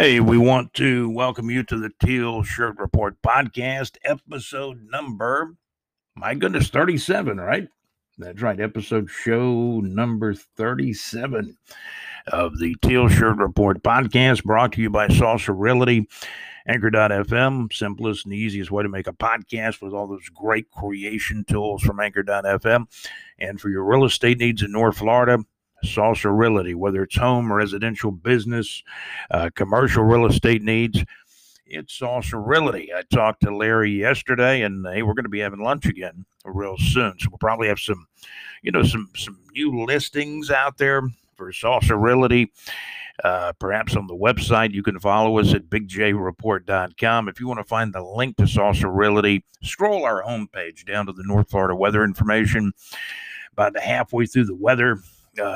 Hey, we want to welcome you to the Teal Shirt Report podcast, episode number, my goodness, 37, right? That's right, episode show number 37 of the Teal Shirt Report podcast, brought to you by Saucer Realty, Anchor.fm, simplest and easiest way to make a podcast with all those great creation tools from Anchor.fm. And for your real estate needs in North Florida, Saucer Realty, whether it's home, residential, business, commercial real estate needs, it's Saucer Realty. I talked to Larry yesterday, and hey, we're going to be having lunch again real soon. So we'll probably have some, you know, some new listings out there for Saucer Realty. Perhaps on the website, you can follow us at bigjreport.com. If you want to find the link to Saucer Realty, scroll our homepage down to the North Florida weather information. About halfway through the weather,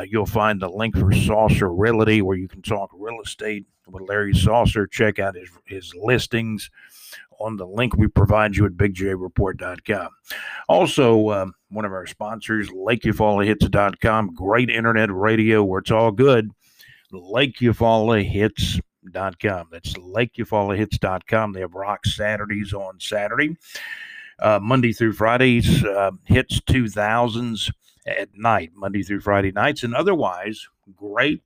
you'll find the link for Saucer Realty, where you can talk real estate with Larry Saucer. Check out his listings on the link we provide you at bigjreport.com. Also, one of our sponsors, LakeEufaulaHits.com, great internet radio where it's all good. LakeEufaulaHits.com. That's LakeEufaulaHits.com. They have rock Saturdays on Saturday, Monday through Fridays, hits 2000s at night, Monday through Friday nights, and otherwise great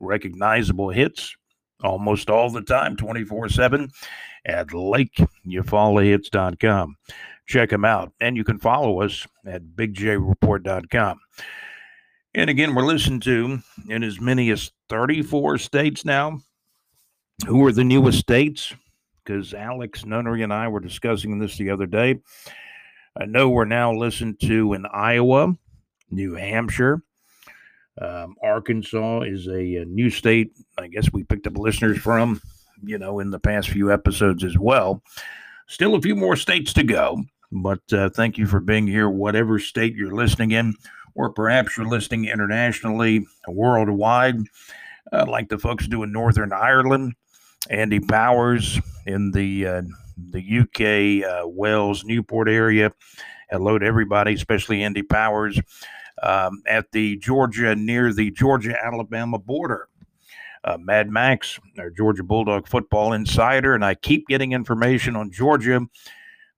recognizable hits almost all the time, 24/7 at LakeEufaulaHits.com. Check them out, and you can follow us at bigjreport.com. And again, we're listened to in as many as 34 states now. Who are the newest states? Because Alex Nunnery and I were discussing this the other day. I know we're now listened to in Iowa, New Hampshire. Arkansas is a new state. I guess we picked up listeners from, you know, in the past few episodes as well. Still a few more states to go, but thank you for being here, whatever state you're listening in, or perhaps you're listening internationally, worldwide, like the folks do in Northern Ireland. Andy Powers in the UK, Wales, Newport area. Hello to everybody, especially Andy Powers, at the Georgia, near the Georgia-Alabama border. Mad Max, our Georgia Bulldog football insider, and I keep getting information on Georgia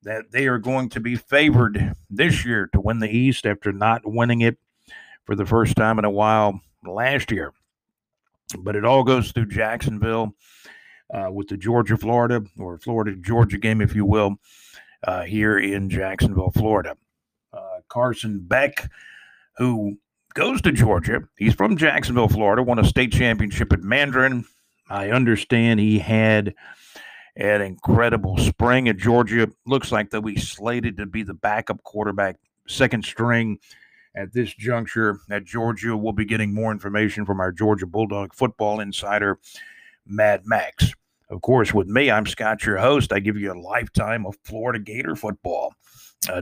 that they are going to be favored this year to win the East after not winning it for the first time in a while last year. But it all goes through Jacksonville with the Georgia-Florida, or Florida-Georgia game, if you will, here in Jacksonville, Florida. Carson Beck, who goes to Georgia, he's from Jacksonville, Florida, won a state championship at Mandarin. I understand he had an incredible spring at Georgia. Looks like that he's slated to be the backup quarterback, second string at this juncture at Georgia. We'll be getting more information from our Georgia Bulldog football insider, Mad Max. Of course, with me, I'm Scott, your host. I give you a lifetime of Florida Gator football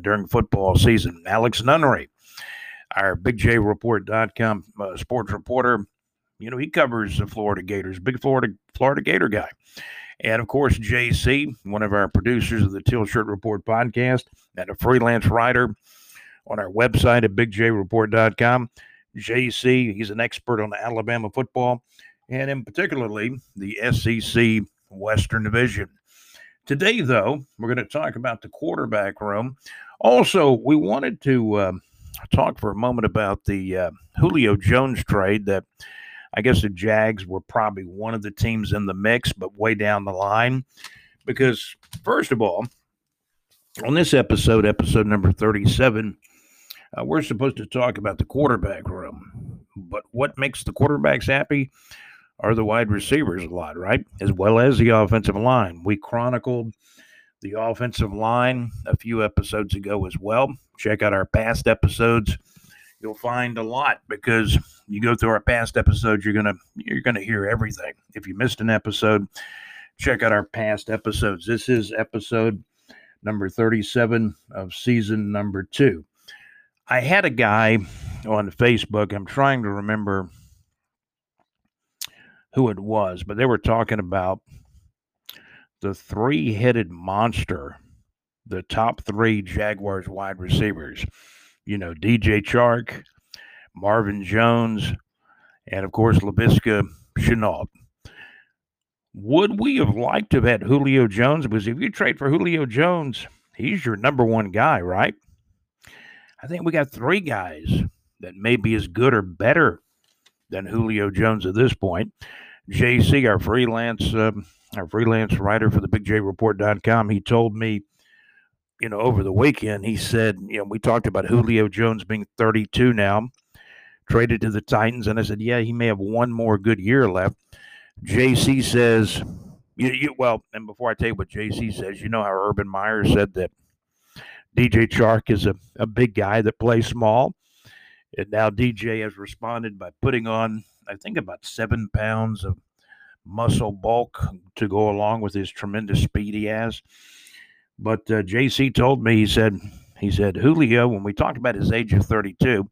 during football season. Alex Nunnery, our bigjreport.com sports reporter, you know, he covers the Florida Gators, big Florida Gator guy. And, of course, JC, one of our producers of the Teal Shirt Report podcast and a freelance writer on our website at bigjreport.com. JC, he's an expert on Alabama football, and in particularly the SEC Western Division. Today, though, we're going to talk about the quarterback room. Also, we wanted to talk for a moment about the Julio Jones trade that I guess the Jags were probably one of the teams in the mix, but way down the line. Because, first of all, on this episode, episode number 37, we're supposed to talk about the quarterback room. But what makes the quarterbacks happy are the wide receivers a lot, right? As well as the offensive line. We chronicled the offensive line a few episodes ago as well. Check out our past episodes. You'll find a lot, because you go through our past episodes, you're gonna hear everything. If you missed an episode, check out our past episodes. This is episode number 37 of season number 2. I had a guy on Facebook, I'm trying to remember who it was, but they were talking about the three-headed monster, the top three Jaguars wide receivers. You know, DJ Chark, Marvin Jones, and, of course, Laviska Shenault. Would we have liked to have had Julio Jones? Because if you trade for Julio Jones, he's your number one guy, right? I think we got three guys that may be as good or better than Julio Jones at this point. JC, our freelance writer for the bigjreport.com, he told me, you know, over the weekend, he said, you know, we talked about Julio Jones being 32 now, traded to the Titans, and I said, yeah, he may have one more good year left. JC says, and before I tell you what JC says, you know how Urban Meyer said that DJ Chark is a big guy that plays small. And now DJ has responded by putting on, I think, about 7 pounds of muscle bulk to go along with his tremendous speed he has. But JC told me, he said, Julio, when we talked about his age of 32,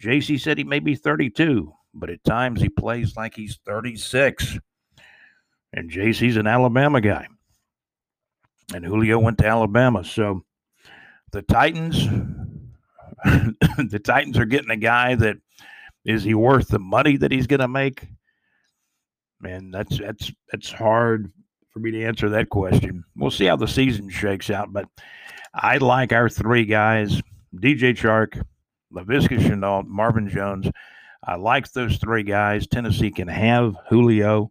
JC said he may be 32, but at times he plays like he's 36. And JC's an Alabama guy. And Julio went to Alabama. So the Titans, are getting a guy that, is he worth the money that he's going to make? Man, that's hard for me to answer that question. We'll see how the season shakes out, but I like our three guys, DJ Chark, Laviska Shenault, Marvin Jones. I like those three guys. Tennessee can have Julio.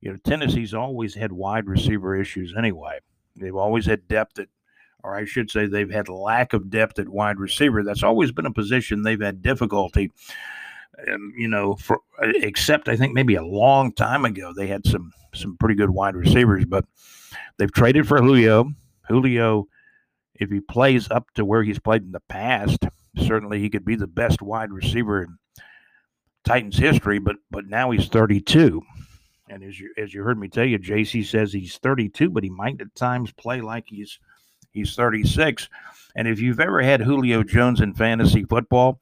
You know, Tennessee's always had wide receiver issues anyway. They've always had depth at, or I should say they've had lack of depth at wide receiver. That's always been a position they've had difficulty. Except I think maybe a long time ago, they had some pretty good wide receivers, but they've traded for Julio. Julio, if he plays up to where he's played in the past, certainly he could be the best wide receiver in Titans history, but now he's 32. And as you heard me tell you, JC says he's 32, but he might at times play like he's 36. And if you've ever had Julio Jones in fantasy football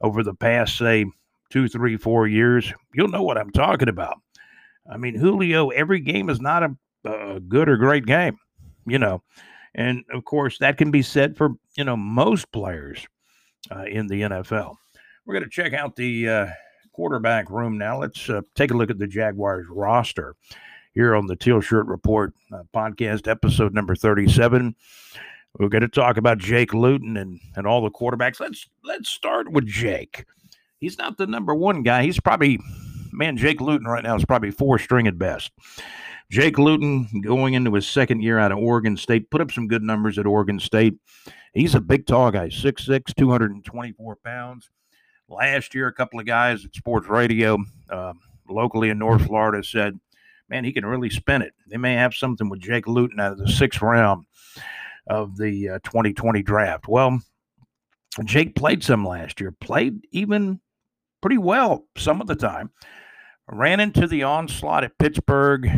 over the past, say, 2, 3, 4 years, you'll know what I'm talking about. I mean, Julio, every game is not a good or great game, you know. And, of course, that can be said for, you know, most players in the NFL. We're going to check out the quarterback room now. Let's take a look at the Jaguars roster here on the Teal Shirt Report podcast, episode number 37. We're going to talk about Jake Luton and all the quarterbacks. Let's start with Jake. He's not the number one guy. He's probably, man, Jake Luton right now is probably four string at best. Jake Luton, going into his second year out of Oregon State, put up some good numbers at Oregon State. He's a big, tall guy, 6'6", 224 pounds. Last year, a couple of guys at sports radio locally in North Florida said, man, he can really spin it. They may have something with Jake Luton out of the sixth round of the 2020 draft. Well, Jake played some last year, played even pretty well some of the time, ran into the onslaught at Pittsburgh,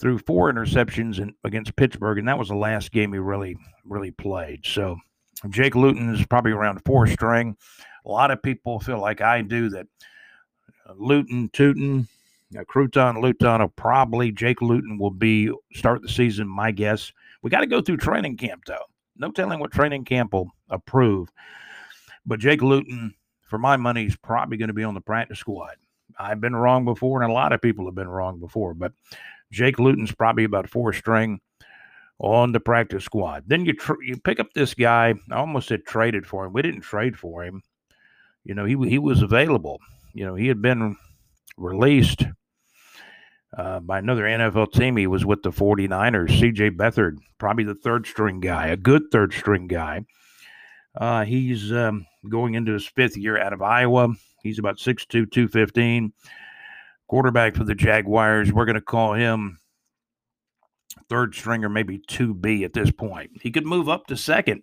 threw 4 interceptions against Pittsburgh, and that was the last game he really played. So Jake Luton is probably around 4 string. A lot of people feel like I do that Crouton will probably, Jake Luton will be, start the season, my guess. We got to go through training camp, though. No telling what training camp will approve. But Jake Luton, for my money, is probably going to be on the practice squad. I've been wrong before, and a lot of people have been wrong before. But Jake Luton's probably about 4 string on the practice squad. Then you pick up this guy. I almost said traded for him. We didn't trade for him. You know, he was available. You know, he had been released by another NFL team. He was with the 49ers. C.J. Beathard, probably the third string guy, a good third string guy. He's going into his 5th year out of Iowa. He's about 6'2", 215. Quarterback for the Jaguars. We're going to call him third stringer, maybe 2B at this point. He could move up to second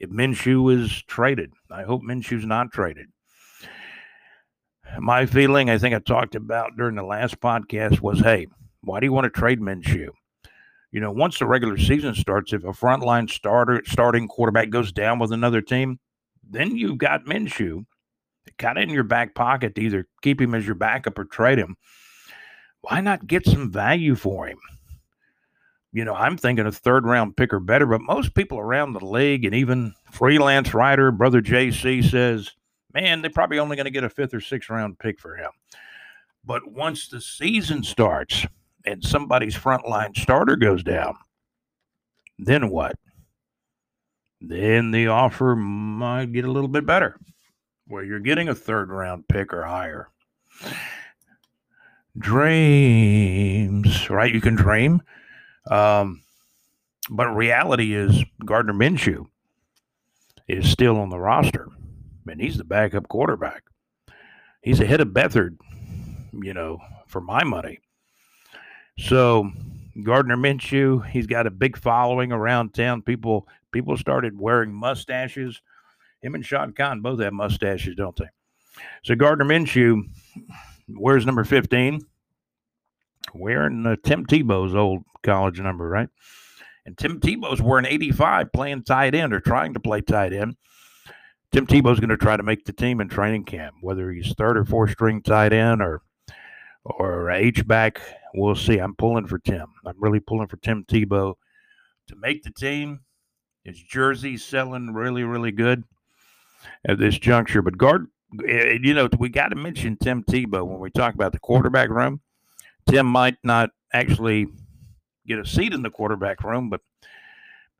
if Minshew is traded. I hope Minshew's not traded. My feeling, I think I talked about during the last podcast, was, hey, why do you want to trade Minshew? You know, once the regular season starts, if a frontline starting quarterback goes down with another team, then you've got Minshew kind of in your back pocket to either keep him as your backup or trade him. Why not get some value for him? You know, I'm thinking a third-round pick or better, but most people around the league and even freelance writer, Brother JC, says, man, they're probably only going to get a 5th or 6th round pick for him. But once the season starts and somebody's frontline starter goes down, then what? Then the offer might get a little bit better, where you're getting a third-round pick or higher. Dreams, right? You can dream. But reality is Gardner Minshew is still on the roster, and he's the backup quarterback. He's ahead of Beathard, you know, for my money. So Gardner Minshew, he's got a big following around town. People started wearing mustaches. Him and Sean Conn both have mustaches, don't they? So Gardner Minshew wears number 15, wearing Tim Tebow's old college number, right? And Tim Tebow's wearing 85, playing tight end or trying to play tight end. Tim Tebow's going to try to make the team in training camp, whether he's third or fourth string tight end or H-back. We'll see. I'm pulling for Tim. I'm really pulling for Tim Tebow to make the team. His jersey's selling really, really good at this juncture. But, you know, we got to mention Tim Tebow when we talk about the quarterback room. Tim might not actually get a seat in the quarterback room, but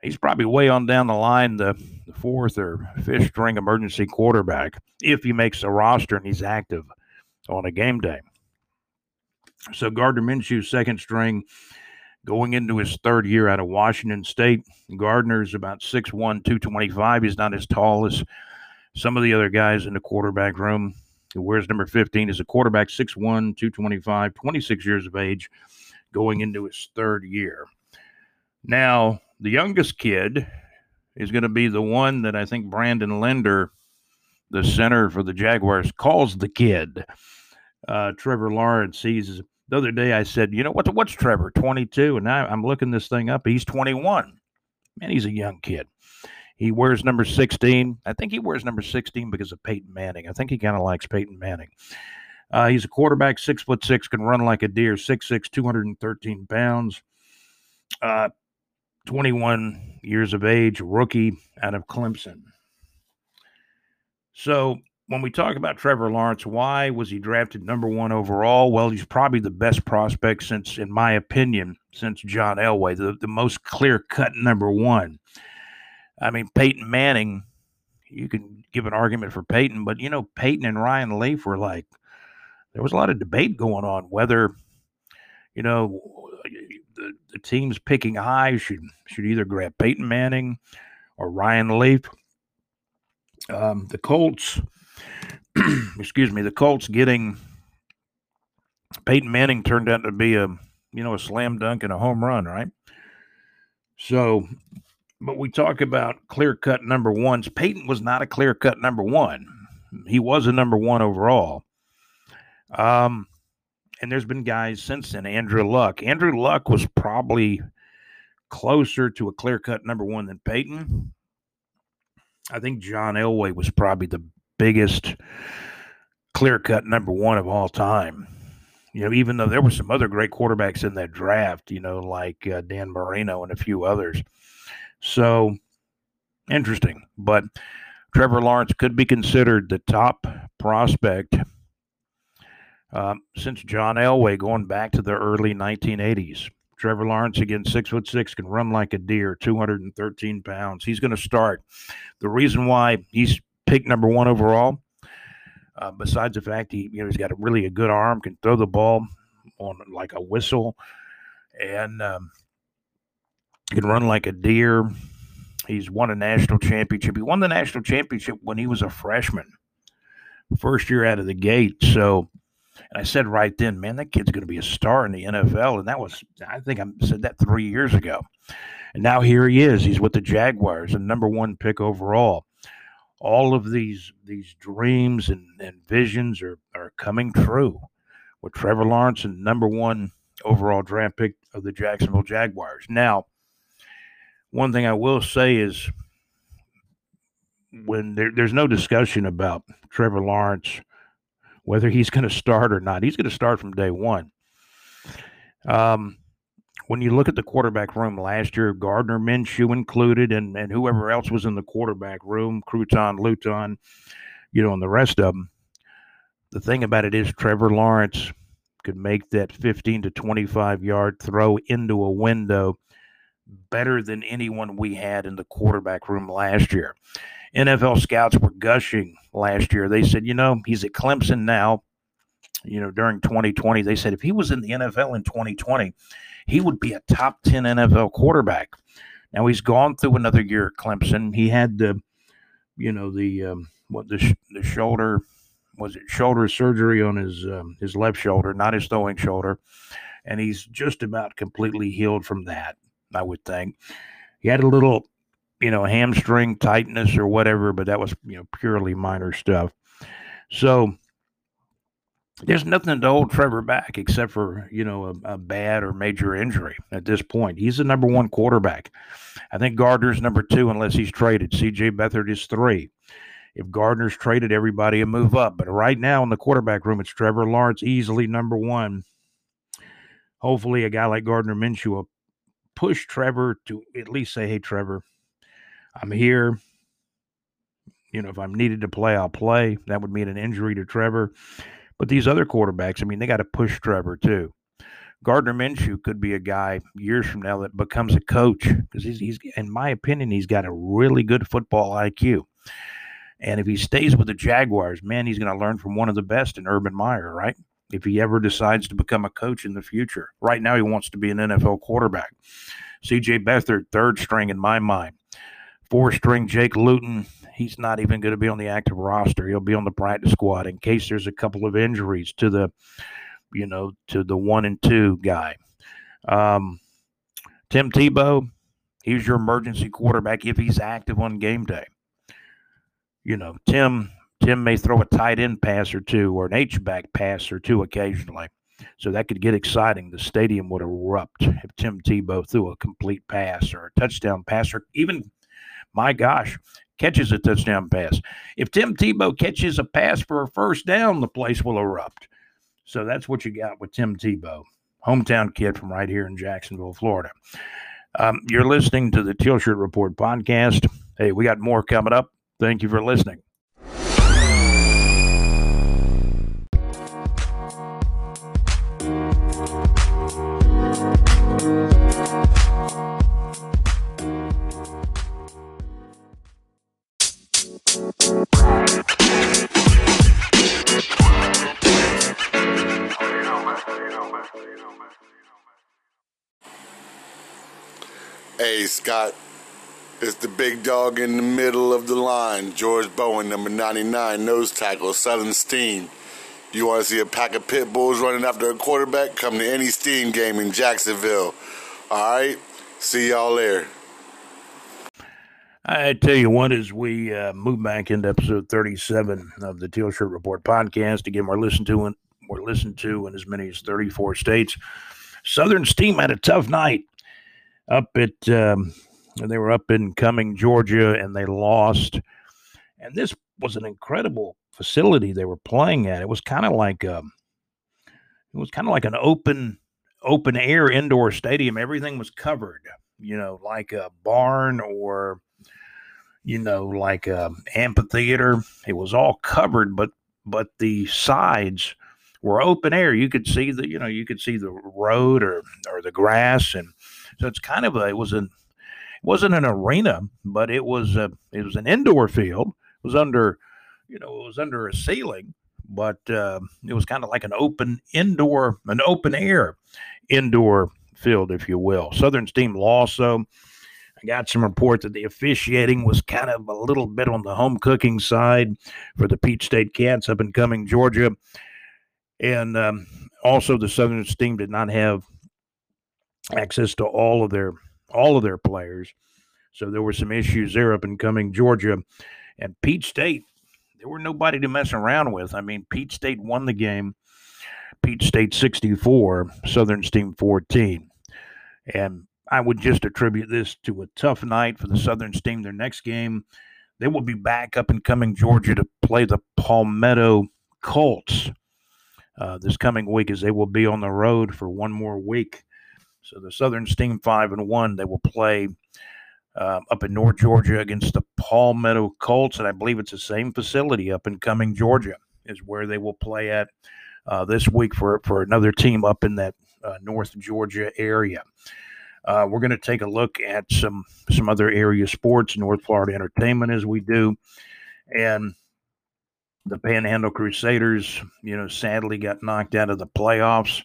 he's probably way on down the line, the fourth or fifth string emergency quarterback, if he makes the roster and he's active on a game day. So Gardner Minshew's second string going into his third year out of Washington State. Gardner's about 6'1", 225. He's not as tall as some of the other guys in the quarterback room. He wears number 15 as a quarterback, 6'1", 225, 26 years of age, going into his third year. Now, the youngest kid is going to be the one that I think Brandon Linder, the center for the Jaguars, calls the kid. Trevor Lawrence, he's the other day I said, you know, what's Trevor, 22? And now I'm looking this thing up. He's 21. Man, he's a young kid. He wears number 16. I think he wears number 16 because of Peyton Manning. I think he kind of likes Peyton Manning. He's a quarterback, 6'6", can run like a deer, 6'6", 213 pounds, 21 years of age, rookie out of Clemson. So when we talk about Trevor Lawrence, why was he drafted number 1 overall? Well, he's probably the best prospect since, in my opinion, since John Elway, the most clear-cut number 1. I mean, Peyton Manning, you can give an argument for Peyton, but, you know, Peyton and Ryan Leaf were like, there was a lot of debate going on whether, you know, the teams picking high should either grab Peyton Manning or Ryan Leaf. The Colts, excuse me, the Colts getting Peyton Manning turned out to be a slam dunk and a home run, right? So, but we talk about clear-cut number ones. Peyton was not a clear-cut number 1. He was a number 1 overall. And there's been guys since then. Andrew Luck. Andrew Luck was probably closer to a clear-cut number 1 than Peyton. I think John Elway was probably the biggest clear-cut number 1 of all time. You know, even though there were some other great quarterbacks in that draft, you know, like Dan Marino and a few others. So, interesting. But Trevor Lawrence could be considered the top prospect since John Elway, going back to the early 1980s. Trevor Lawrence, again, 6'6", can run like a deer, 213 pounds. He's going to start. The reason why he's picked number 1 overall, besides the fact he's got a good arm, can throw the ball on like a whistle, and he can run like a deer. He's won a national championship. He won the national championship when he was a freshman, first year out of the gate. So, and I said right then, man, that kid's going to be a star in the NFL. And that was, I think I said that 3 years ago. And now here he is. He's with the Jaguars, a number 1 pick overall. All of these dreams and visions are coming true with Trevor Lawrence and number 1 overall draft pick of the Jacksonville Jaguars. Now, one thing I will say is when there's no discussion about Trevor Lawrence, whether he's going to start or not. He's going to start from day 1. When you look at the quarterback room last year, Gardner Minshew included and whoever else was in the quarterback room, Crouton, Luton, and the rest of them, the thing about it is Trevor Lawrence could make that 15 to 25 yard throw into a window better than anyone we had in the quarterback room last year. NFL scouts were gushing last year. They said, you know, he's at Clemson now. You know, during 2020, they said if he was in the NFL in 2020, he would be a top 10 NFL quarterback. Now he's gone through another year at Clemson. He had the, you know, the shoulder, was it shoulder surgery on his left shoulder, not his throwing shoulder, and he's just about completely healed from that, I would think. He had a little, you know, hamstring tightness or whatever, but that was, you know, purely minor stuff. So there's nothing to hold Trevor back except for, you know, a bad or major injury at this point. He's the number one quarterback. I think Gardner's number two unless he's traded. C.J. Beathard is three. If Gardner's traded, everybody will move up. But right now in the quarterback room, it's Trevor Lawrence easily number one. Hopefully a guy like Gardner Minshew will push Trevor to at least say, hey, Trevor, I'm here. You know, if I'm needed to play, I'll play. That would mean an injury to Trevor. But these other quarterbacks, I mean, they got to push Trevor too. Gardner Minshew could be a guy years from now that becomes a coach because he's, in my opinion, he's got a really good football IQ. And if he stays with the Jaguars, man, he's going to learn from one of the best in Urban Meyer, right? If he ever decides to become a coach in the future. Right now, he wants to be an NFL quarterback. C.J. Beathard, third string in my mind. Fourth string Jake Luton. He's not even going to be on the active roster. He'll be on the practice squad in case there's a couple of injuries to the, you know, to the 1 and 2 guy. Tim Tebow, he's your emergency quarterback if he's active on game day. You know, Tim may throw a tight end pass or two or an H-back pass or two occasionally. So that could get exciting. The stadium would erupt if Tim Tebow threw a complete pass or a touchdown pass or even, my gosh, catches a touchdown pass. If Tim Tebow catches a pass for a first down, the place will erupt. So that's what you got with Tim Tebow, hometown kid from right here in Jacksonville, Florida. You're listening to the Teal Shirt Report podcast. Hey, we got more coming up. Thank you for listening. Hey, Scott, it's the big dog in the middle of the line, George Bowen, number 99, nose tackle, Southern Steam. You want to see a pack of pit bulls running after a quarterback? Come to any Steam game in Jacksonville. All right, see y'all there. I tell you what, as we move back into episode 37 of the Teal Shirt Report podcast, again, we're listened to in as many as 34 states. Southern Steam had a tough night. They were up in Cumming, Georgia, and they lost. And this was an incredible facility they were playing at. It was kind of like an open air indoor stadium. Everything was covered, you know, like a barn or, you know, like a amphitheater. It was all covered, but the sides were open air. You could see the, you know, the road or the grass, and so it's kind of it wasn't an arena, but it was an indoor field. It was under, you know, a ceiling, but it was kind of like an open air indoor field, if you will. Southern Steam lost, so I got some report that the officiating was kind of a little bit on the home cooking side for the Peach State Cats up in Cumming, Georgia, and also the Southern Steam did not have access to all of their players. So there were some issues there up in Cumming, Georgia. And Peach State, there were nobody to mess around with. I mean, Peach State won the game. Peach State 64, Southern Steam 14. And I would just attribute this to a tough night for the Southern Steam. Their next game, they will be back up in Cumming, Georgia to play the Palmetto Colts this coming week, as they will be on the road for one more week. So the Southern Steam 5-1, they will play up in North Georgia against the Palmetto Colts, and I believe it's the same facility up in Cumming, Georgia, is where they will play at this week for another team up in that North Georgia area. We're going to take a look at some other area sports, North Florida entertainment as we do. And the Panhandle Crusaders, you know, sadly got knocked out of the playoffs.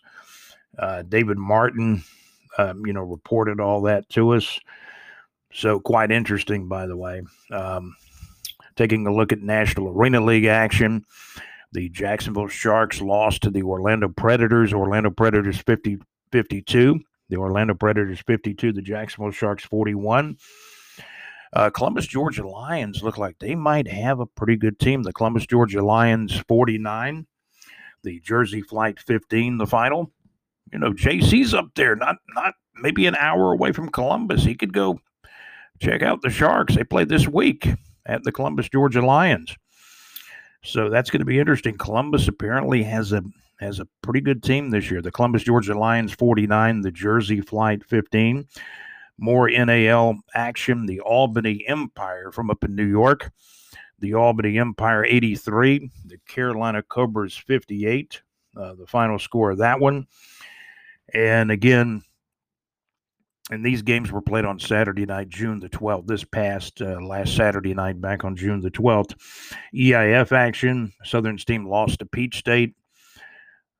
David Martin, reported all that to us. So quite interesting, by the way. Taking a look at National Arena League action, the Jacksonville Sharks lost to the Orlando Predators. Orlando Predators 50-52. The Orlando Predators 52, the Jacksonville Sharks 41. Columbus, Georgia Lions look like they might have a pretty good team. The Columbus, Georgia Lions 49. The Jersey Flight 15, the final. You know, JC's up there, not maybe an hour away from Columbus. He could go check out the Sharks. They play this week at the Columbus, Georgia Lions. So that's going to be interesting. Columbus apparently has a pretty good team this year. The Columbus, Georgia Lions 49, the Jersey Flight 15. More NAL action, the Albany Empire from up in New York. The Albany Empire 83, the Carolina Cobras 58, the final score of that one. And again, and these games were played on Saturday night, June the 12th, this past last Saturday night back on June the 12th. EIF action, Southern Steam lost to Peach State.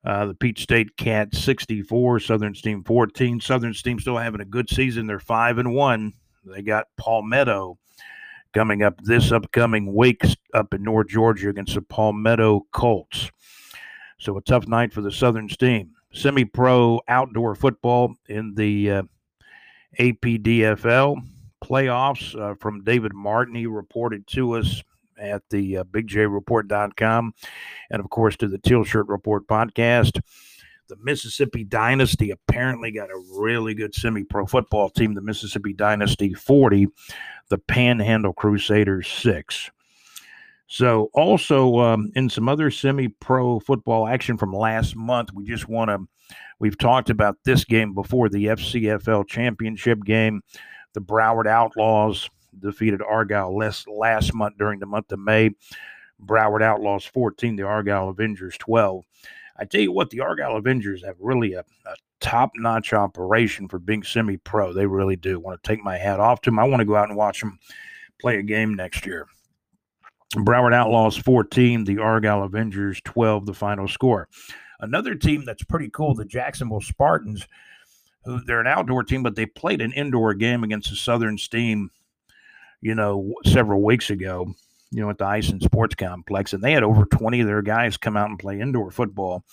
The Peach State Cats 64, Southern Steam 14. Southern Steam still having a good season. They're 5-1. They got Palmetto coming up this upcoming week up in North Georgia against the Palmetto Colts. So a tough night for the Southern Steam. Semi-pro outdoor football in the APDFL playoffs from David Martin. He reported to us at the bigjreport.com and, of course, to the Teal Shirt Report podcast. The Mississippi Dynasty apparently got a really good semi-pro football team, the Mississippi Dynasty 40, the Panhandle Crusaders 6. So also in some other semi-pro football action from last month, we've talked about this game before, the FCFL championship game. The Broward Outlaws defeated Argyle last month during the month of May. Broward Outlaws 14, the Argyle Avengers 12. I tell you what, the Argyle Avengers have really a top-notch operation for being semi-pro. They really do. I want to take my hat off to them. I want to go out and watch them play a game next year. Broward Outlaws 14, the Argyle Avengers 12, the final score. Another team that's pretty cool, the Jacksonville Spartans, who they're an outdoor team, but they played an indoor game against the Southern Steam, several weeks ago, at the Ice and Sports Complex, and they had over 20 of their guys come out and play indoor football.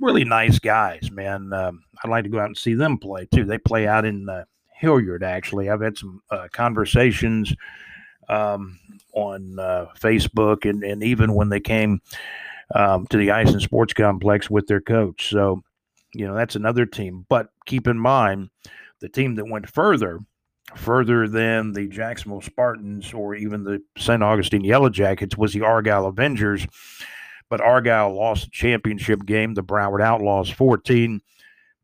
Really nice guys, man. I'd like to go out and see them play, too. They play out in Hilliard, actually. I've had some conversations on Facebook and even when they came to the Ice and Sports Complex with their coach. So, that's another team. But keep in mind, the team that went further than the Jacksonville Spartans or even the St. Augustine Yellow Jackets was the Argyle Avengers. But Argyle lost the championship game, the Broward Outlaws 14,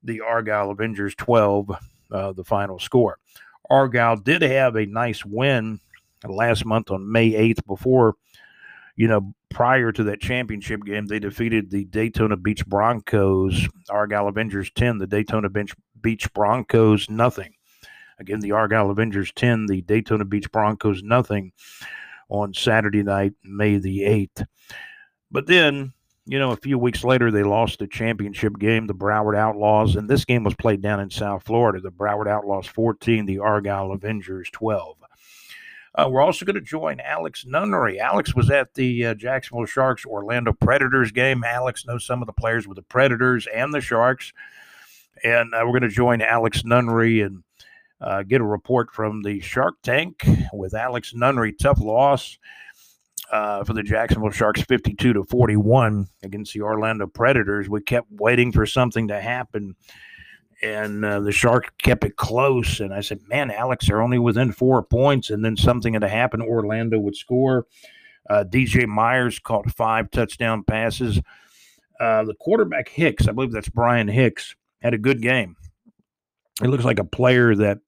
the Argyle Avengers 12, the final score. Argyle did have a nice win last month on May 8th before, prior to that championship game, they defeated the Daytona Beach Broncos, Argyle Avengers 10, the Daytona Beach Broncos, nothing. Again, the Argyle Avengers 10, the Daytona Beach Broncos, nothing on Saturday night, May the 8th. But then, a few weeks later, they lost the championship game, the Broward Outlaws, and this game was played down in South Florida, the Broward Outlaws 14, the Argyle Avengers 12. We're also going to join Alex Nunnery. Alex was at the Jacksonville Sharks Orlando Predators game. Alex knows some of the players with the Predators and the Sharks. And we're going to join Alex Nunnery and get a report from the Shark Tank with Alex Nunnery. Tough loss for the Jacksonville Sharks 52-41 against the Orlando Predators. We kept waiting for something to happen. And the Sharks kept it close. And I said, man, Alex, they're only within 4 points. And then something had to happen. Orlando would score. DJ Myers caught 5 touchdown passes. The quarterback Hicks, I believe that's Brian Hicks, had a good game. It looks like a player that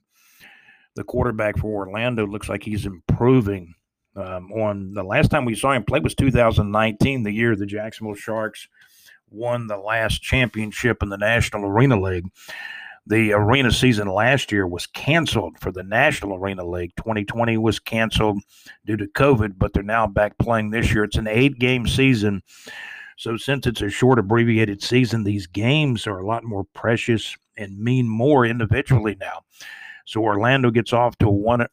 the quarterback for Orlando looks like he's improving on. The last time we saw him play was 2019, the year the Jacksonville Sharks – won the last championship in the National Arena League. The arena season last year was canceled for the National Arena League. 2020 was canceled due to COVID, but they're now back playing this year. It's an 8-game season. So since it's a short, abbreviated season, these games are a lot more precious and mean more individually now. So Orlando gets off to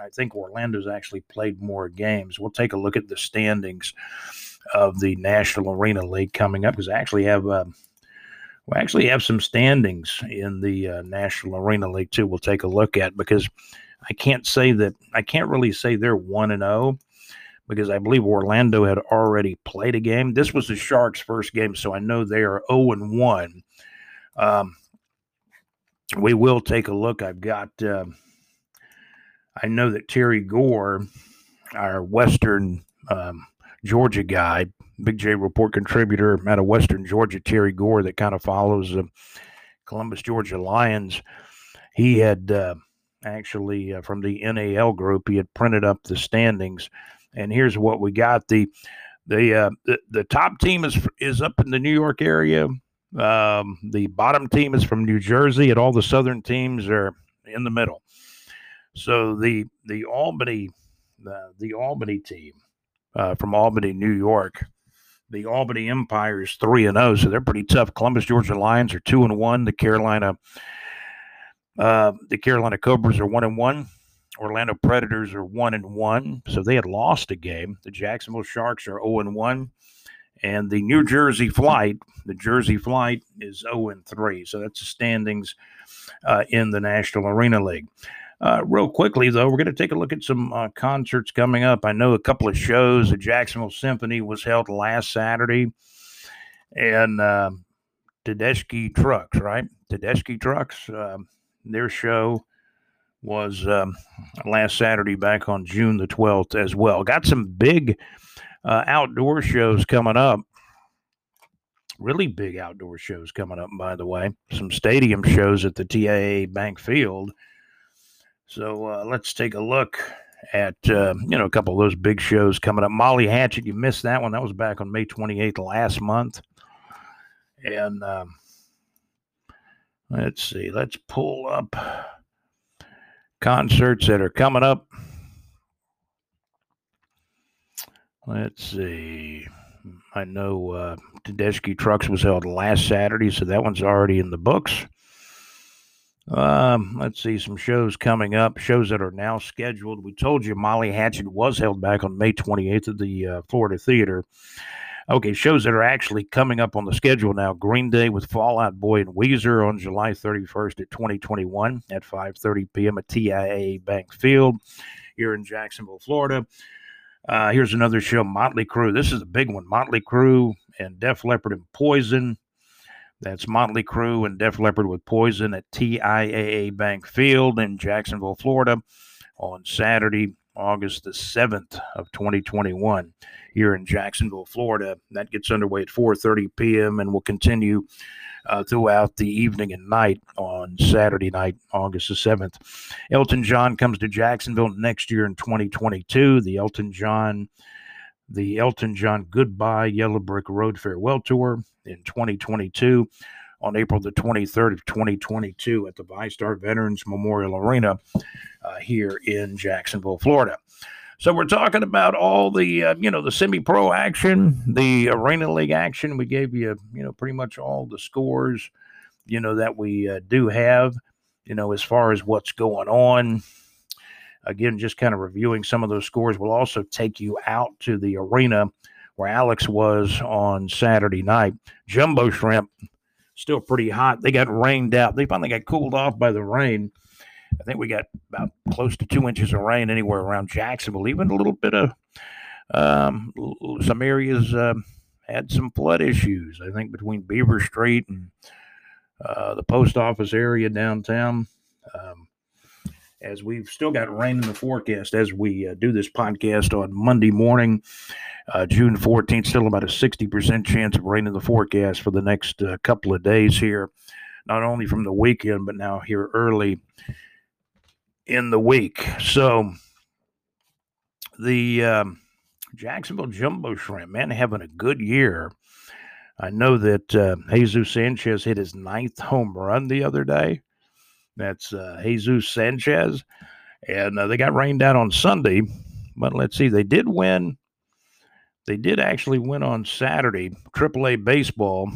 I think Orlando's actually played more games. We'll take a look at the standings of the National Arena League coming up, because I actually have we actually have some standings in the National Arena League too. We'll take a look at, because I can't really say they're 1-0, because I believe Orlando had already played a game. This was the Sharks' first game, so I know they are 0-1. We will take a look. I've got I know that Terry Gore, our Western Georgia guy, Big J Report contributor out of Western Georgia, Terry Gore, that kind of follows the Columbus Georgia Lions, he had actually from the NAL group, he had printed up the standings. And here's what we got. The top team is up in the New York area. The bottom team is from New Jersey, and all the southern teams are in the middle. So the Albany team from Albany, New York, the Albany Empire is 3-0, so they're pretty tough. Columbus Georgia Lions are 2-1. The Carolina Cobras are 1-1. Orlando Predators are 1-1, so they had lost a game. The Jacksonville Sharks are 0-1. And the New Jersey Flight, is 0-3. So that's the standings in the National Arena League. Real quickly, though, we're going to take a look at some concerts coming up. I know a couple of shows. The Jacksonville Symphony was held last Saturday. And Tedeschi Trucks, their show was last Saturday back on June the 12th as well. Got some big outdoor shows coming up. Really big outdoor shows coming up, by the way. Some stadium shows at the TIAA Bank Field. So let's take a look at, a couple of those big shows coming up. Molly Hatchet, you missed that one. That was back on May 28th last month. And let's see. Let's pull up concerts that are coming up. Let's see. I know Tedeschi Trucks was held last Saturday, so that one's already in the books. Let's see, some shows coming up, shows that are now scheduled. We told you Molly Hatchet was held back on May 28th at the Florida Theater. Okay, shows that are actually coming up on the schedule now. Green Day with Fall Out Boy and Weezer on July 31st at 2021 at 5:30 p.m. at TIAA Bank Field here in Jacksonville, Florida. Here's another show, Motley Crue. This is a big one, Motley Crue and Def Leppard and Poison. That's Motley Crue and Def Leppard with Poison at TIAA Bank Field in Jacksonville, Florida on Saturday, August the 7th of 2021 here in Jacksonville, Florida. That gets underway at 4:30 p.m. and will continue throughout the evening and night on Saturday night, August the 7th. Elton John comes to Jacksonville next year in 2022. The Elton John Goodbye Yellow Brick Road Farewell Tour in 2022 on April the 23rd of 2022 at the VyStar Veterans Memorial Arena here in Jacksonville, Florida. So we're talking about all the, the semi-pro action, the Arena League action. We gave you, pretty much all the scores, that we do have, as far as what's going on. Again, just kind of reviewing some of those scores. We'll also take you out to the arena where Alex was on Saturday night. Jumbo Shrimp, still pretty hot. They got rained out. They finally got cooled off by the rain. I think we got about close to 2 inches of rain anywhere around Jacksonville. Even a little bit of some areas had some flood issues, I think, between Beaver Street and the post office area downtown. As we've still got rain in the forecast as we do this podcast on Monday morning, June 14th, still about a 60% chance of rain in the forecast for the next couple of days here, not only from the weekend, but now here early in the week. So the Jacksonville Jumbo Shrimp, man, having a good year. I know that Jesus Sanchez hit his 9th home run the other day. That's Jesus Sanchez. And they got rained out on Sunday. But let's see, they did win. They did actually win on Saturday, AAA baseball.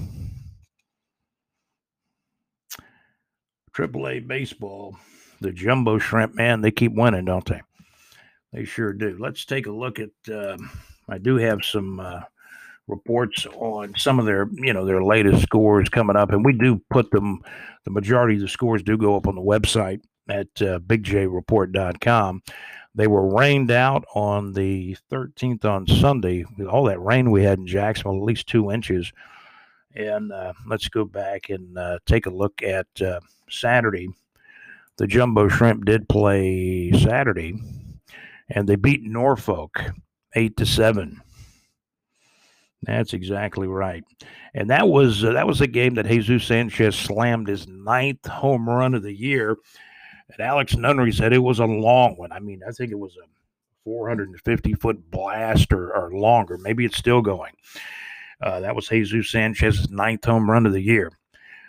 AAA baseball, the Jumbo Shrimp, man, they keep winning, don't they? They sure do. Let's take a look at, I do have some reports on some of their, you know, their latest scores coming up. And we do put them, the majority of the scores do go up on the website at bigjreport.com. They were rained out on the 13th on Sunday. With all that rain we had in Jacksonville, at least 2 inches. And let's go back and take a look at Saturday. The Jumbo Shrimp did play Saturday, and they beat Norfolk 8-7. That's exactly right. And that was a game that Jesus Sanchez slammed his 9th home run of the year. And Alex Nunnery said it was a long one. I mean, I think it was a 450-foot blast or longer. Maybe it's still going. That was Jesus Sanchez's 9th home run of the year.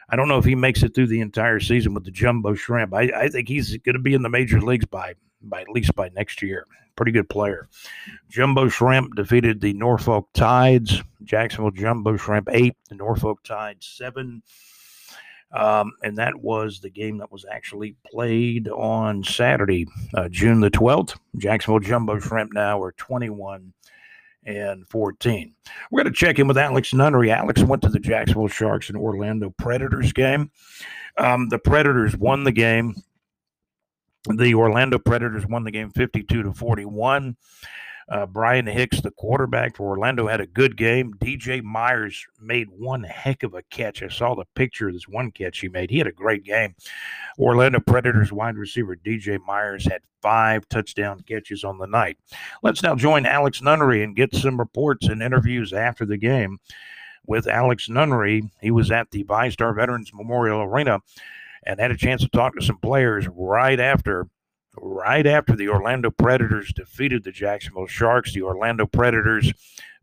I don't know if he makes it through the entire season with the Jumbo Shrimp. I think he's going to be in the major leagues by at least by next year. Pretty good player. Jumbo Shrimp defeated the Norfolk Tides. Jacksonville Jumbo Shrimp 8, the Norfolk Tides 7. And that was the game that was actually played on Saturday, June the 12th. Jacksonville Jumbo Shrimp now are 21-14. We're going to check in with Alex Nunnery. Alex went to the Jacksonville Sharks and Orlando Predators game. The Predators won the game. The Orlando Predators won the game 52-41. Brian Hicks, the quarterback for Orlando, had a good game. DJ Myers made one heck of a catch. I saw the picture of this one catch he made. He had a great game. Orlando Predators wide receiver DJ Myers had 5 touchdown catches on the night. Let's now join Alex Nunnery and get some reports and interviews after the game with Alex Nunnery. He was at the VyStar Veterans Memorial Arena and had a chance to talk to some players right after the Orlando Predators defeated the Jacksonville Sharks. The Orlando Predators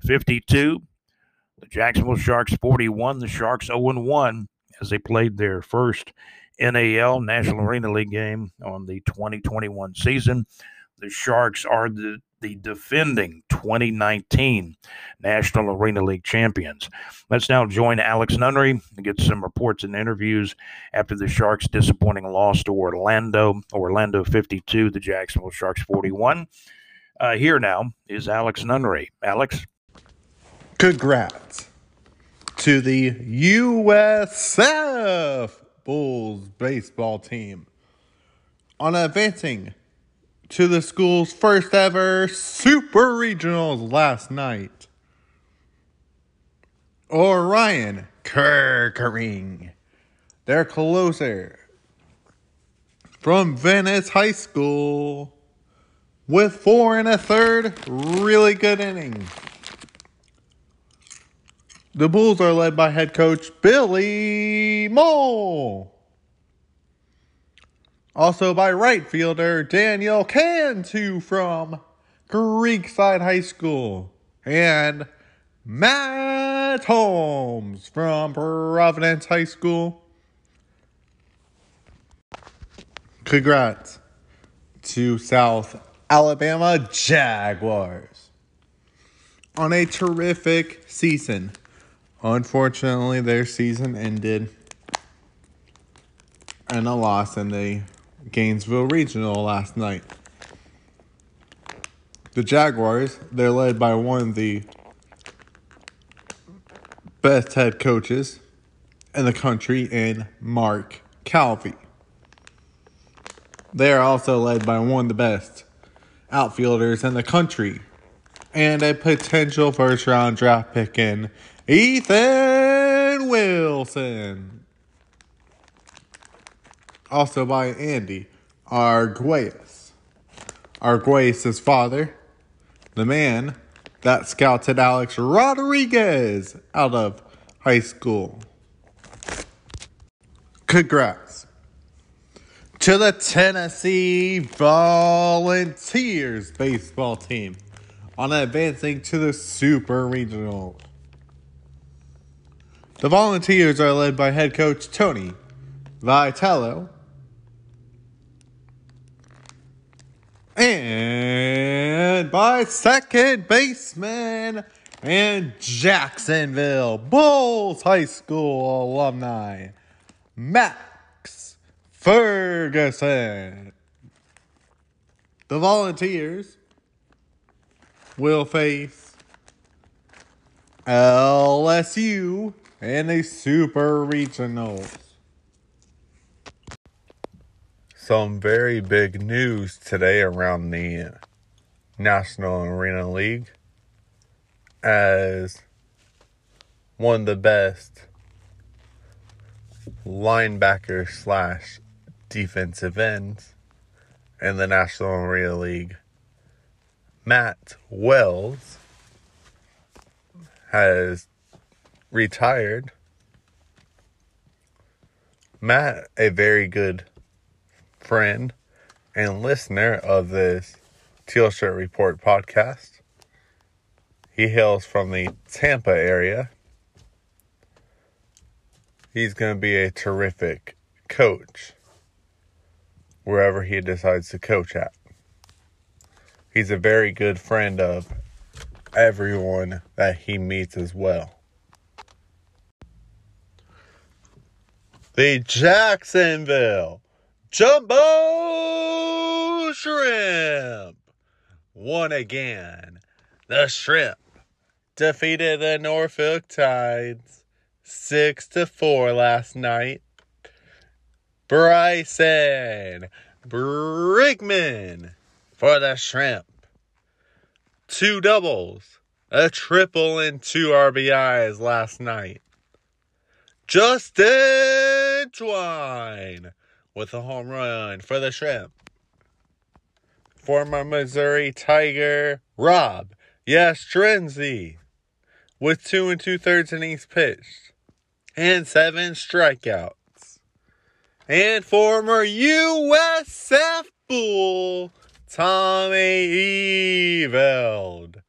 52, the Jacksonville Sharks 41, the Sharks 0-1 as they played their first NAL, National Arena League game on the 2021 season. The Sharks are the defending 2019 National Arena League champions. Let's now join Alex Nunnery and get some reports and interviews after the Sharks' disappointing loss to Orlando. Orlando 52, the Jacksonville Sharks 41. Here now is Alex Nunnery. Alex? Congrats to the USF Bulls baseball team on advancing to the school's first ever Super Regionals last night. Orion Kirkering, their closer from Venice High School, with 4 1/3 really good innings. The Bulls are led by head coach Billy Mole. Also by right fielder Daniel Cantu from Creekside High School and Matt Holmes from Providence High School. Congrats to South Alabama Jaguars on a terrific season. Unfortunately, their season ended in a loss in the Gainesville Regional last night. The Jaguars, they're led by one of the best head coaches in the country in Mark Calvi. They are also led by one of the best outfielders in the country and a potential first-round draft pick in Ethan Wilson. Also by Andy Arguelles. Arguelles' father, the man that scouted Alex Rodriguez out of high school. Congrats to the Tennessee Volunteers baseball team on advancing to the Super Regional. The Volunteers are led by head coach Tony Vitello and by second baseman and Jacksonville Bulls High School alumni, Max Ferguson. The Volunteers will face LSU in the Super Regionals. Some very big news today around the National Arena League, as one of the best linebacker slash defensive ends in the National Arena League, Matt Wells, has retired. Matt, a very good friend and listener of this Teal Shirt Report podcast. He hails from the Tampa area. He's going to be a terrific coach wherever he decides to coach at. He's a very good friend of everyone that he meets as well. The Jacksonville Jumbo Shrimp won again. The Shrimp defeated the Norfolk Tides 6-4 last night. Bryson Brinkman for the Shrimp. 2 doubles, a triple, and 2 RBIs last night. Justin Twine with a home run for the Shrimp. Former Missouri Tiger Rob Yastrzemski with 2 2/3 innings pitched and 7 strikeouts. And former USF Bull Tommy Eveld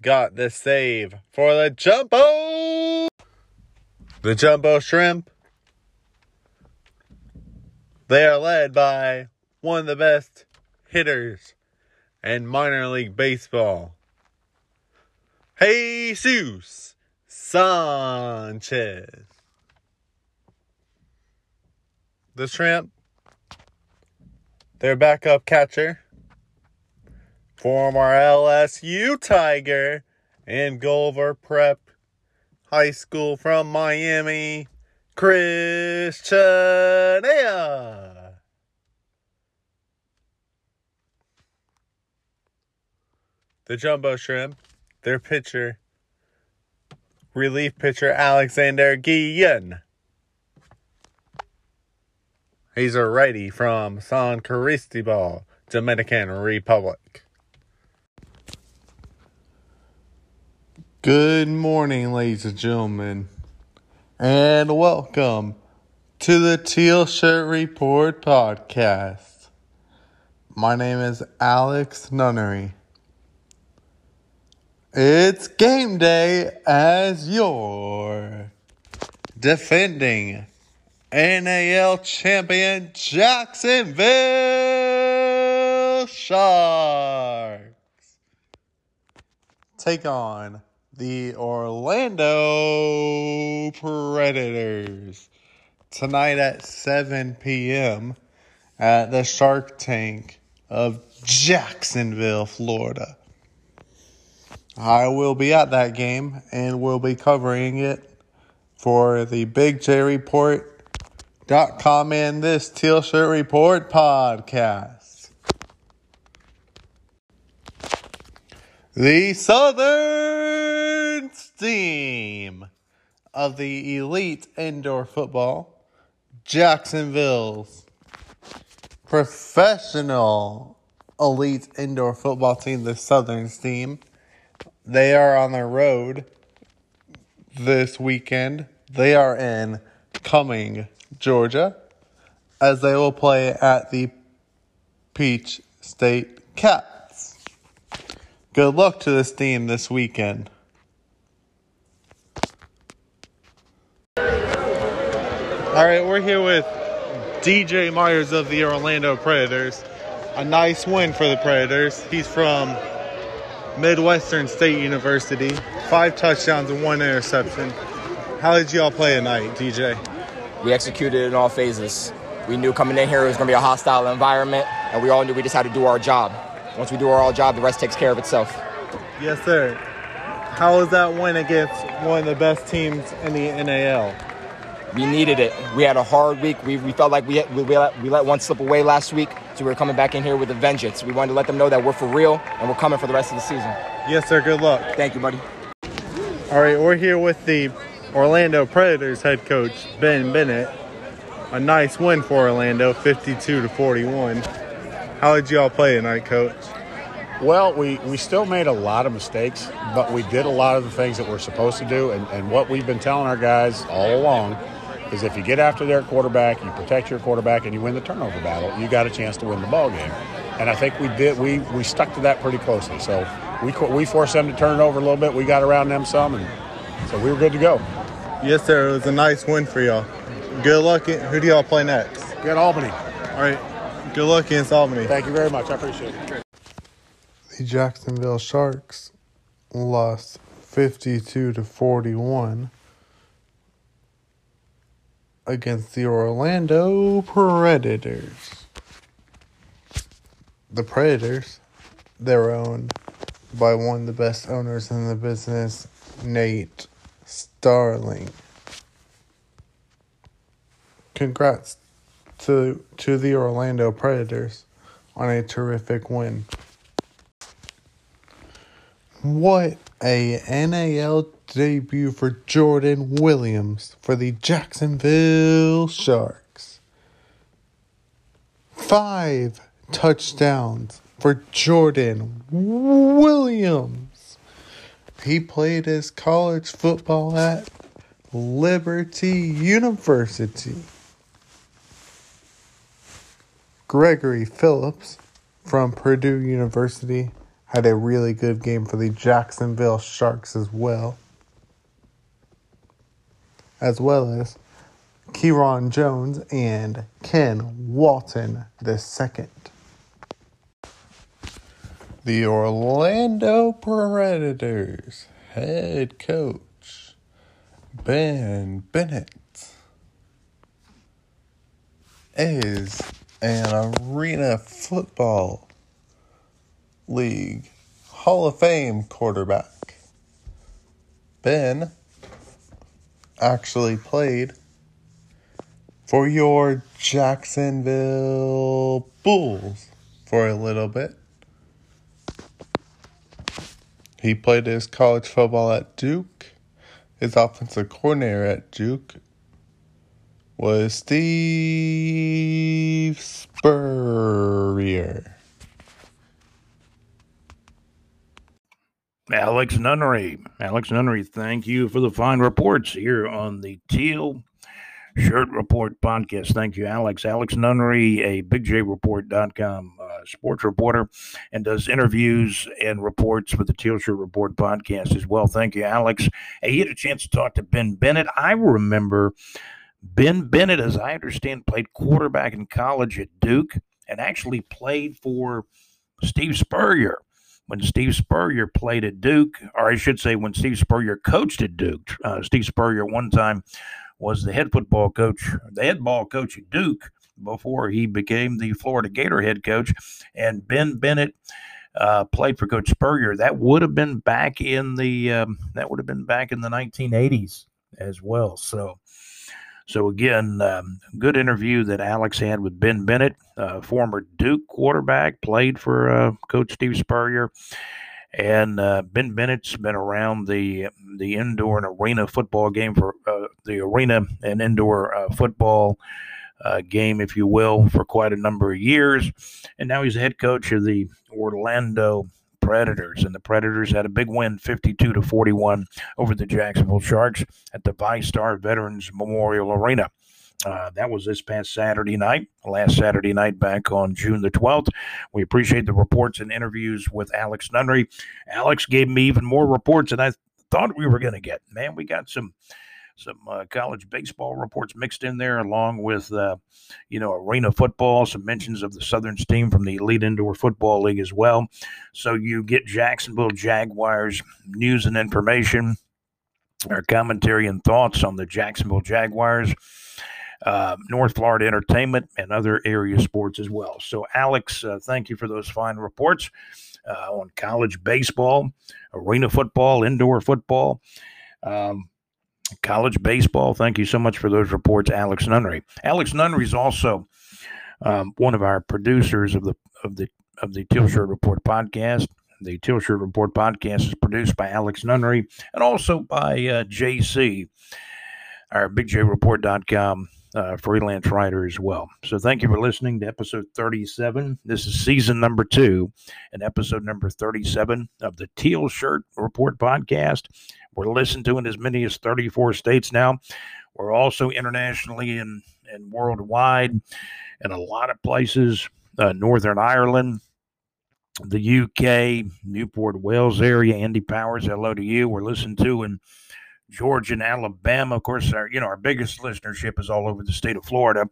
got the save for the Jumbo. The Jumbo Shrimp, they are led by one of the best hitters in minor league baseball, Jesus Sanchez. The Shrimp, their backup catcher, former LSU Tiger and Culver Prep High School from Miami, Christiania. The Jumbo Shrimp, their pitcher, relief pitcher Alexander Guillen. He's a righty from San Cristobal, Dominican Republic. Good morning, ladies and gentlemen, and welcome to the Teal Shirt Report podcast. My name is Alex Nunnery. It's game day as your defending NAL champion Jacksonville Sharks take on the Orlando Predators tonight at 7 p.m. at the Shark Tank of Jacksonville, Florida. I will be at that game and will be covering it for the bigjreport.com and this Teal Shirt Report podcast. The Southern Steam of the elite indoor football, Jacksonville's professional elite indoor football team, the Southern Steam. They are on the road this weekend. They are in Cumming, Georgia, as they will play at the Peach State Cats. Good luck to this team this weekend. All right, we're here with DJ Myers of the Orlando Predators. A nice win for the Predators. He's from Midwestern State University. 5 touchdowns and 1 interception. How did you all play tonight, DJ? We executed in all phases. We knew coming in here it was going to be a hostile environment, and we all knew we just had to do our job. Once we do our job, the rest takes care of itself. Yes, sir. How was that win against one of the best teams in the NAL? We needed it. We had a hard week. We felt like we let one slip away last week, so we were coming back in here with a vengeance. We wanted to let them know that we're for real and we're coming for the rest of the season. Yes, sir. Good luck. Thank you, buddy. All right, we're here with the Orlando Predators head coach, Ben Bennett. A nice win for Orlando, 52-41. How did you all play tonight, coach? Well, we still made a lot of mistakes, but we did a lot of the things that we're supposed to do. And what we've been telling our guys all along is if you get after their quarterback, you protect your quarterback, and you win the turnover battle, you got a chance to win the ball game. And I think we did. We stuck to that pretty closely. So we forced them to turn it over a little bit. We got around them some, and so we were good to go. Yes, sir. It was a nice win for y'all. Good luck. Who do y'all play next? We got Albany. All right. Good luck against Albany. Thank you very much. I appreciate it. The Jacksonville Sharks lost 52-41. Against the Orlando Predators. The Predators, they're owned by one of the best owners in the business, Nate Starling. Congrats to the Orlando Predators on a terrific win. What a NAL debut for Jordan Williams for the Jacksonville Sharks. 5 touchdowns for Jordan Williams. He played his college football at Liberty University. Gregory Phillips from Purdue University had a really good game for the Jacksonville Sharks as well. As well as Kieron Jones and Ken Walton II. The Orlando Predators head coach, Ben Bennett, is an Arena Football League Hall of Fame quarterback. Ben actually played for your Jacksonville Bulls for a little bit. He played his college football at Duke. His offensive coordinator at Duke was Steve Spurrier. Alex Nunnery. Alex Nunnery, thank you for the fine reports here on the Teal Shirt Report podcast. Thank you, Alex. Alex Nunnery, a bigjreport.com sports reporter, and does interviews and reports for the Teal Shirt Report podcast as well. Thank you, Alex. Hey, you had a chance to talk to Ben Bennett. I remember Ben Bennett, as I understand, played quarterback in college at Duke and actually played for Steve Spurrier. When Steve Spurrier played at Duke, or I should say when Steve Spurrier coached at Duke, Steve Spurrier one time was the head ball coach at Duke before he became the Florida Gator head coach. And Ben Bennett played for Coach Spurrier. That would have been back in the 1980s as well. So again, good interview that Alex had with Ben Bennett, former Duke quarterback, played for Coach Steve Spurrier. And Ben Bennett's been around the indoor and arena football game for the arena and indoor football game, if you will, for quite a number of years. And now he's the head coach of the Orlando Predators, and the Predators had a big win, 52-41, over the Jacksonville Sharks at the ViStar Veterans Memorial Arena. That was this past Saturday night, last Saturday night back on June the 12th. We appreciate the reports and interviews with Alex Nunnery. Alex gave me even more reports than I thought we were going to get. Man, we got some college baseball reports mixed in there, along with, arena football, some mentions of the Southern Steam from the Elite Indoor Football League as well. So you get Jacksonville Jaguars news and information, our commentary and thoughts on the Jacksonville Jaguars, North Florida Entertainment, and other area sports as well. So, Alex, thank you for those fine reports on college baseball, arena football, indoor football, college baseball. Thank you so much for those reports, Alex Nunnery. Alex Nunnery is also one of our producers of the Teal Shirt Report podcast. The Teal Shirt Report podcast is produced by Alex Nunnery and also by JC, our bigjreport.com freelance writer as well. So thank you for listening to episode 37. This is season number 2 and episode number 37 of the Teal Shirt Report podcast. We're listened to in as many as 34 states now. We're also internationally and worldwide in a lot of places, Northern Ireland, the UK, Newport, Wales area. Andy Powers, hello to you. We're listened to in Georgia and Alabama. Of course, our biggest listenership is all over the state of Florida,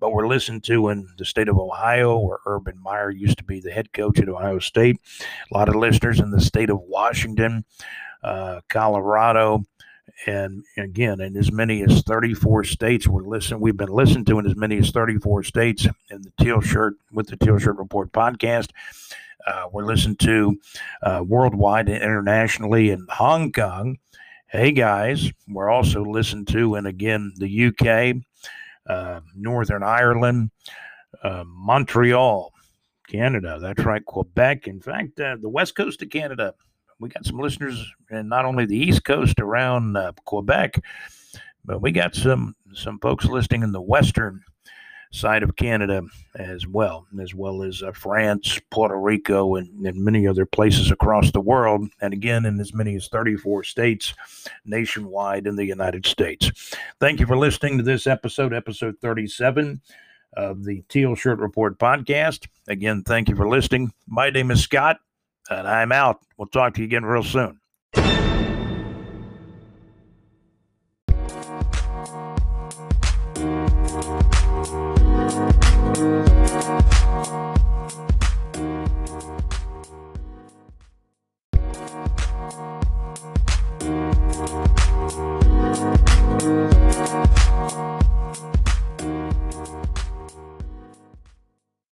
but we're listened to in the state of Ohio, where Urban Meyer used to be the head coach at Ohio State. A lot of listeners in the state of Washington, Colorado, and again, in as many as 34 states. We've been listened to in as many as 34 states in the Teal Shirt with the Teal Shirt Report podcast. We're listened to worldwide and internationally in Hong Kong. Hey, guys, we're also listened to, and again, the UK, Northern Ireland, Montreal, Canada. That's right, Quebec. In fact, the west coast of Canada. We got some listeners, and not only the east coast around Quebec, but we got some folks listening in the western side of Canada as well as France, Puerto Rico, and many other places across the world, and again in as many as 34 states nationwide in the United States. Thank you for listening to this episode 37 of the Teal Shirt Report podcast. Again, thank you for listening. My name is Scott, and I'm out. We'll talk to you again real soon.